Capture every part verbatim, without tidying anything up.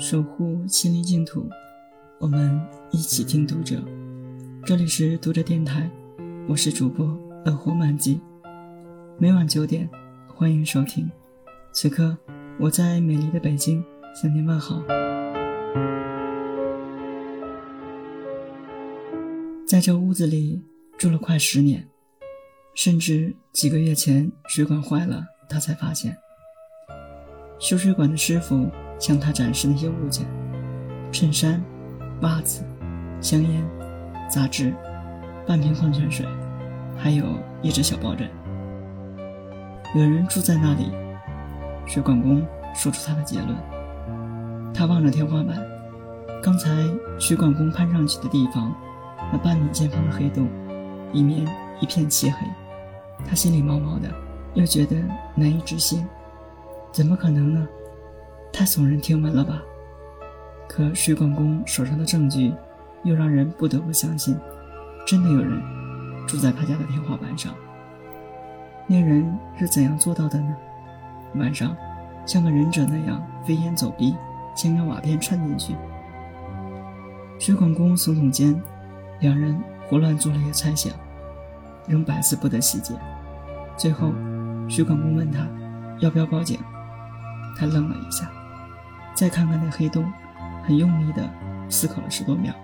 守护心灵净土，我们一起听读者。这里是读者电台，我是主播乐活满记，每晚九点欢迎收听。此刻我在美丽的北京向您问好。在这屋子里住了快十年，甚至几个月前水管坏了他才发现。修水管的师傅向他展示那些物件，衬衫、袜子、香烟、杂志、半瓶矿泉水，还有一只小抱枕。有人住在那里，水管工说出他的结论。他望着天花板，刚才水管工攀上去的地方，那半米见方的黑洞，里面一片漆黑。他心里毛毛的，又觉得难以置信，怎么可能呢？太耸人听闻了吧。可水管工手上的证据又让人不得不相信，真的有人住在他家的天花板上。那人是怎样做到的呢？晚上像个忍者那样飞檐走壁，先让瓦片穿进去。水管工耸耸肩，两人胡乱做了一个猜想，仍百思不得其解。最后水管工问他要不要报警，他愣了一下，再看看那黑洞，很用力地思考了十多秒，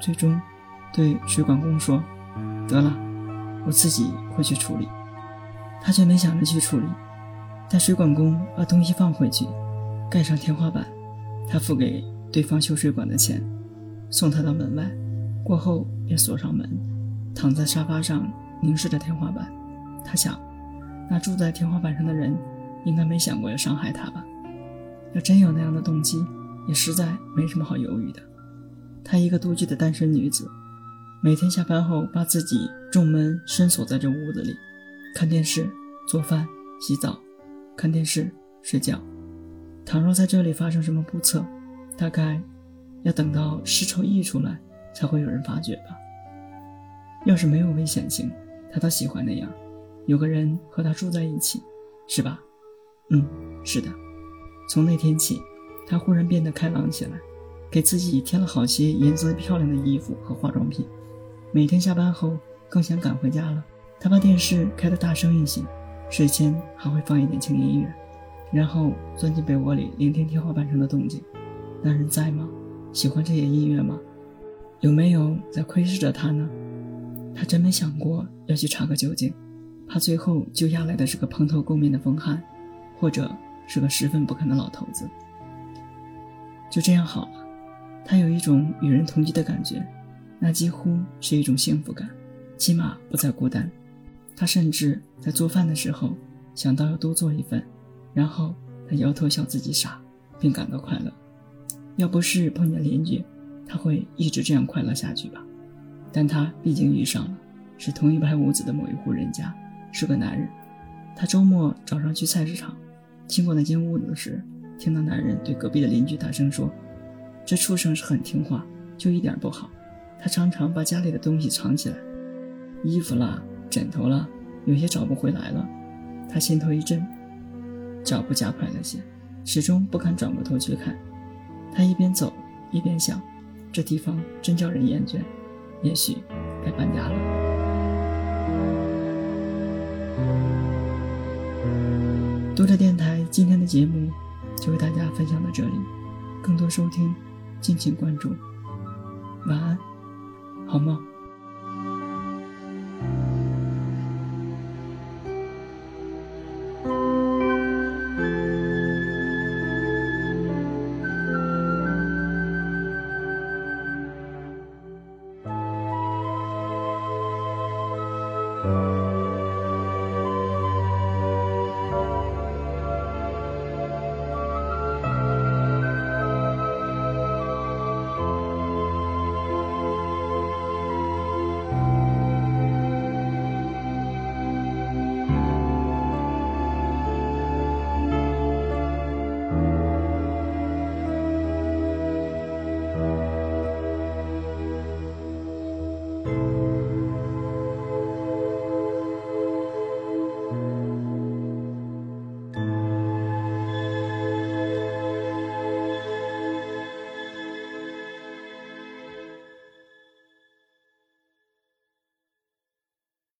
最终对水管工说：“得了，我自己会去处理。”他却没想着去处理。但水管工把东西放回去，盖上天花板，他付给对方修水管的钱，送他到门外，过后便锁上门，躺在沙发上凝视着天花板。他想，那住在天花板上的人应该没想过要伤害他吧？要真有那样的动机，也实在没什么好犹豫的。她一个独居的单身女子，每天下班后把自己重闷深锁在这屋子里，看电视、做饭、洗澡，看电视、睡觉。倘若在这里发生什么不测，大概要等到尸臭溢出来才会有人发觉吧。要是没有危险性，她倒喜欢那样，有个人和她住在一起，是吧？嗯，是的。从那天起，她忽然变得开朗起来，给自己添了好些颜色漂亮的衣服和化妆品。每天下班后更想赶回家了，她把电视开得大声一些，睡前还会放一点轻音乐，然后钻进被窝里聆听天花板上的动静。那人在吗？喜欢这些音乐吗？有没有在窥视着她呢？她真没想过要去查个究竟，怕最后就压来的是个蓬头垢面的疯汉，或者是个十分不堪的老头子。就这样好了，他有一种与人同居的感觉，那几乎是一种幸福感，起码不再孤单。他甚至在做饭的时候想到要多做一份，然后他摇头笑自己傻，并感到快乐。要不是碰见邻居，他会一直这样快乐下去吧。但他毕竟遇上了，是同一排屋子的某一户人家，是个男人。他周末早上去菜市场，经过那间屋子时，听到男人对隔壁的邻居大声说：“这畜生是很听话，就一点不好，他常常把家里的东西藏起来，衣服啦、枕头啦，有些找不回来了。”他心头一震，脚步加快了些，始终不敢转过头去看。他一边走一边想，这地方真叫人厌倦，也许该搬家了。读者电台今天的节目就为大家分享到这里，更多收听敬请关注。晚安，好梦。